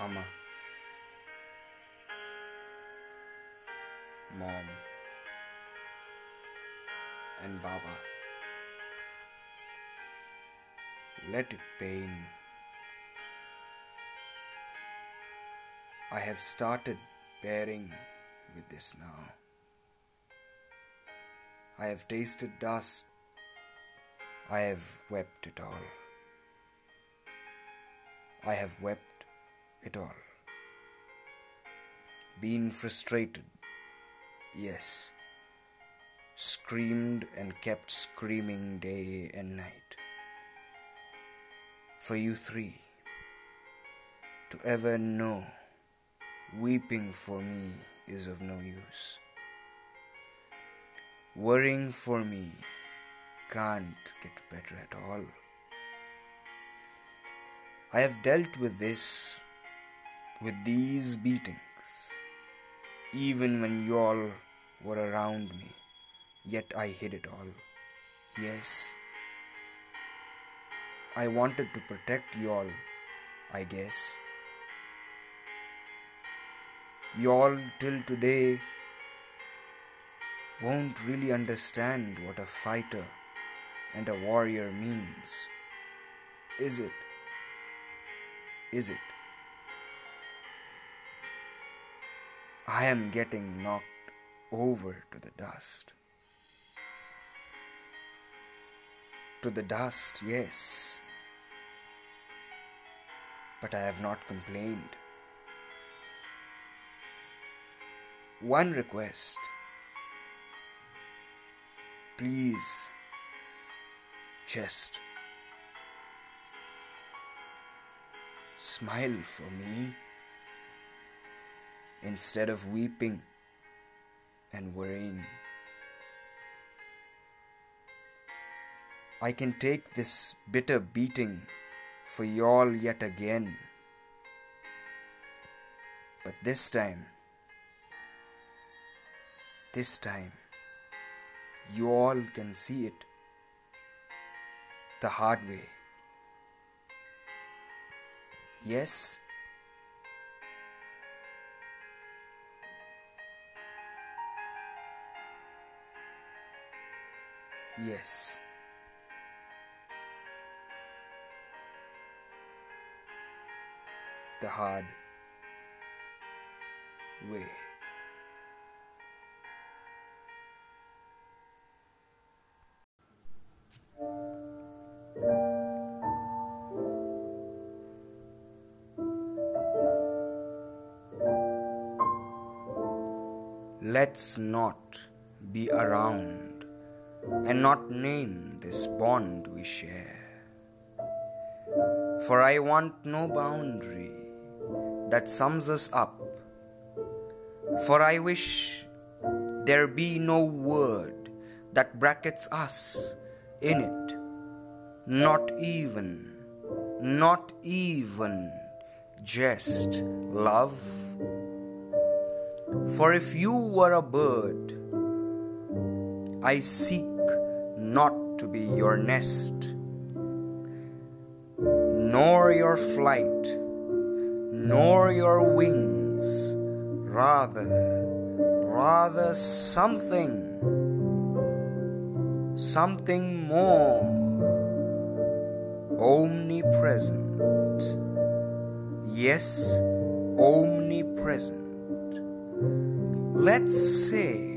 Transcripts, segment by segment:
Mama, Mom, and Baba. Let it pain. I have started bearing with this now. I have tasted dust. I have wept it all. I have wept it all. Been frustrated, yes. Screamed and kept screaming day and night. For you three to ever know weeping for me is of no use. Worrying for me can't get better at all. I have dealt with this, with these beatings, even when you all were around me, yet I hid it all. Yes, I wanted to protect you all, I guess. You all till today won't really understand what a fighter and a warrior means. Is it? Is it? I am getting knocked over to the dust. To the dust, yes. But I have not complained. One request. Please, just smile for me instead of weeping and worrying. I can take this bitter beating for y'all yet again, but this time, you all can see it the hard way. Yes, yes. The hard way. Let's not be around and not name this bond we share. For I want no boundary that sums us up. For I wish there be no word that brackets us in it. Not even just love. For if you were a bird, I seek not to be your nest, nor your flight, nor your wings, rather something more omnipresent. Yes, omnipresent. Let's say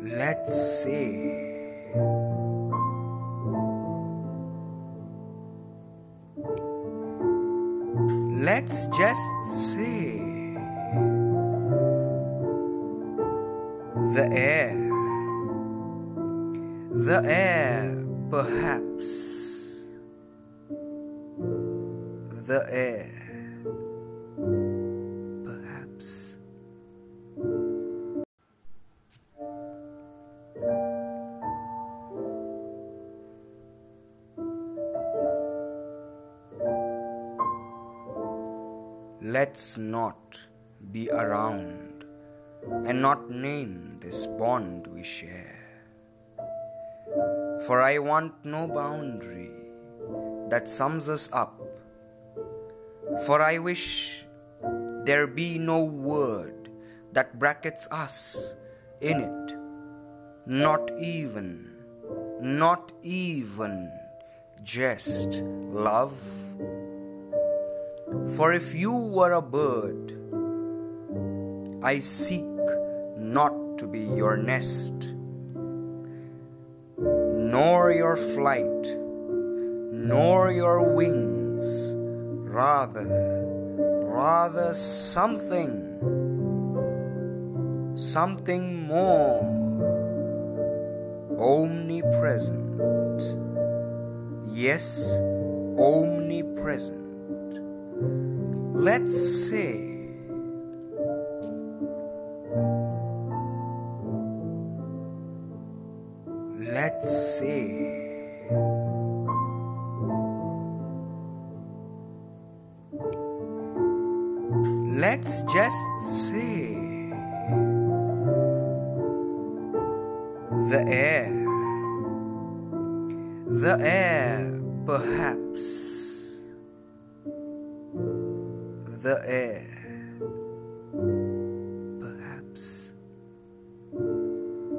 let's just say the air perhaps. The air, perhaps. Let's not be around and not name this bond we share. for I want no boundary that sums us up. For I wish there be no word that brackets us in it, not even just love. For if you were a bird, I seek not to be your nest, nor your flight, nor your wings, rather something more omnipresent, yes, omnipresent. Let's say let's just say the air perhaps, the air.